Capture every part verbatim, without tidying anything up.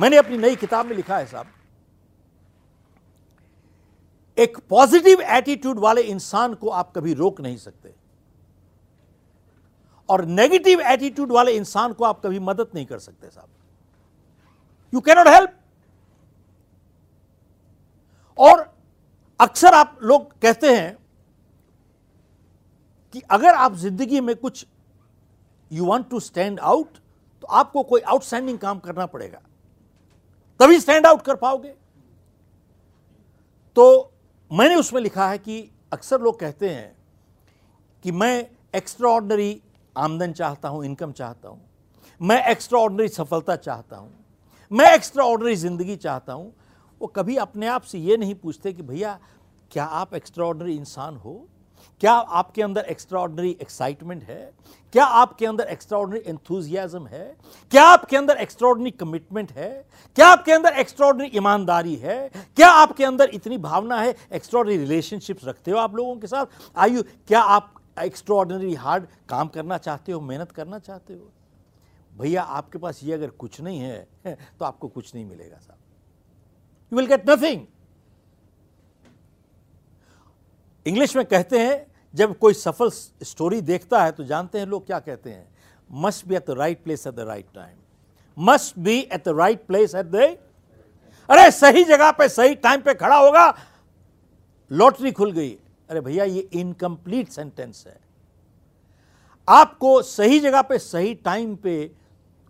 मैंने अपनी नई किताब में लिखा है साहब, एक पॉजिटिव एटीट्यूड वाले इंसान को आप कभी रोक नहीं सकते और नेगेटिव एटीट्यूड वाले इंसान को आप कभी मदद नहीं कर सकते साहब। You can not help. और अक्सर आप लोग कहते हैं कि अगर आप जिंदगी में कुछ you want to stand out तो आपको कोई आउटस्टैंडिंग काम करना पड़ेगा तभी स्टैंड आउट कर पाओगे। तो मैंने उसमें लिखा है कि अक्सर लोग कहते हैं कि मैं एक्स्ट्राऑर्डिनरी आमदन चाहता हूं, इनकम चाहता हूं, मैं एक्स्ट्राऑर्डिनरी सफलता चाहता हूं, मैं एक्स्ट्राऑर्डिनरी जिंदगी चाहता हूं। वो कभी अपने आप से ये नहीं पूछते कि भैया क्या आप एक्स्ट्राऑर्डिनरी इंसान हो, क्या आपके अंदर एक्स्ट्राऑर्डिनरी एक्साइटमेंट है, क्या आपके अंदर एक्स्ट्राऑर्डिनरी एंथुजियाज्म है, क्या आपके अंदर एक्स्ट्राऑर्डिनरी कमिटमेंट है, क्या आपके अंदर एक्स्ट्राऑर्डिनरी ईमानदारी है, क्या आपके अंदर इतनी भावना है, एक्स्ट्राऑर्डिनरी रिलेशनशिप्स रखते हो आप लोगों के साथ, आयु क्या आप एक्स्ट्राऑर्डिनरी हार्ड काम करना चाहते हो, मेहनत करना चाहते हो। भैया आपके पास ये अगर कुछ नहीं है तो आपको कुछ नहीं मिलेगा साहब, you will get nothing. English में कहते हैं जब कोई सफल स्टोरी देखता है तो जानते हैं लोग क्या कहते हैं, must be at the right place at the right time, must be at the right place at the. अरे सही जगह पे सही टाइम पे खड़ा होगा, लॉटरी खुल गई। अरे भैया ये इनकम्प्लीट सेंटेंस है। आपको सही जगह पे सही टाइम पे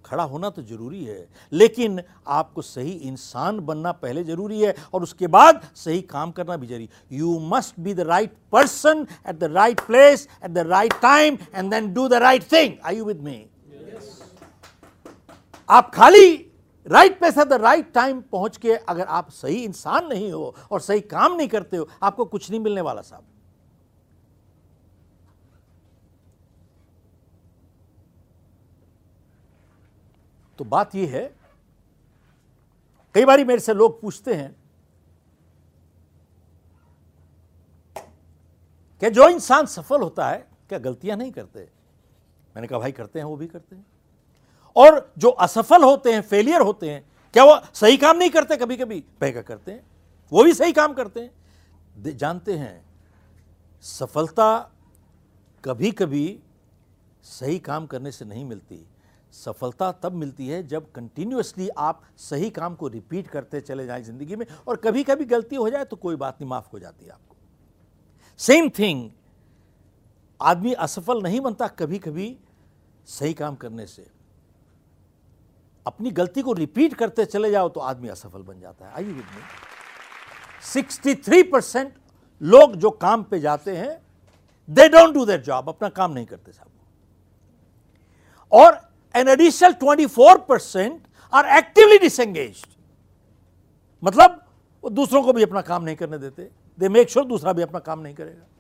खड़ा होना तो जरूरी है, लेकिन आपको सही इंसान बनना पहले जरूरी है और उसके बाद सही काम करना भी जरूरी। You must be the right person at the right place at the right time and then do the right thing. Are you with me? आप खाली right place at the right time पहुंच के अगर आप सही इंसान नहीं हो और सही काम नहीं करते हो, आपको कुछ नहीं मिलने वाला साहब। तो बात यह है, कई बार मेरे से लोग पूछते हैं कि जो इंसान सफल होता है क्या गलतियां नहीं करते? मैंने कहा भाई करते हैं, वो भी करते हैं। और जो असफल होते हैं, फेलियर होते हैं, क्या वो सही काम नहीं करते? कभी कभी पैगा करते हैं, वो भी सही काम करते हैं। जानते हैं सफलता कभी कभी सही काम करने से नहीं मिलती, सफलता तब मिलती है जब कंटिन्यूअसली आप सही काम को रिपीट करते चले जाएं जिंदगी में। और कभी कभी गलती हो जाए तो कोई बात नहीं, माफ हो जाती है आपको। सेम थिंग, आदमी असफल नहीं बनता कभी कभी सही काम करने से। अपनी गलती को रिपीट करते चले जाओ तो आदमी असफल बन जाता है। आइए with me, sixty three percent लोग जो काम पे जाते हैं they don't do their job, अपना काम नहीं करते साहब। और an additional twenty four percent are actively disengaged, मतलब वो दूसरों को भी अपना काम नहीं करने देते। दे मेक श्योर दूसरा भी अपना काम नहीं करेगा।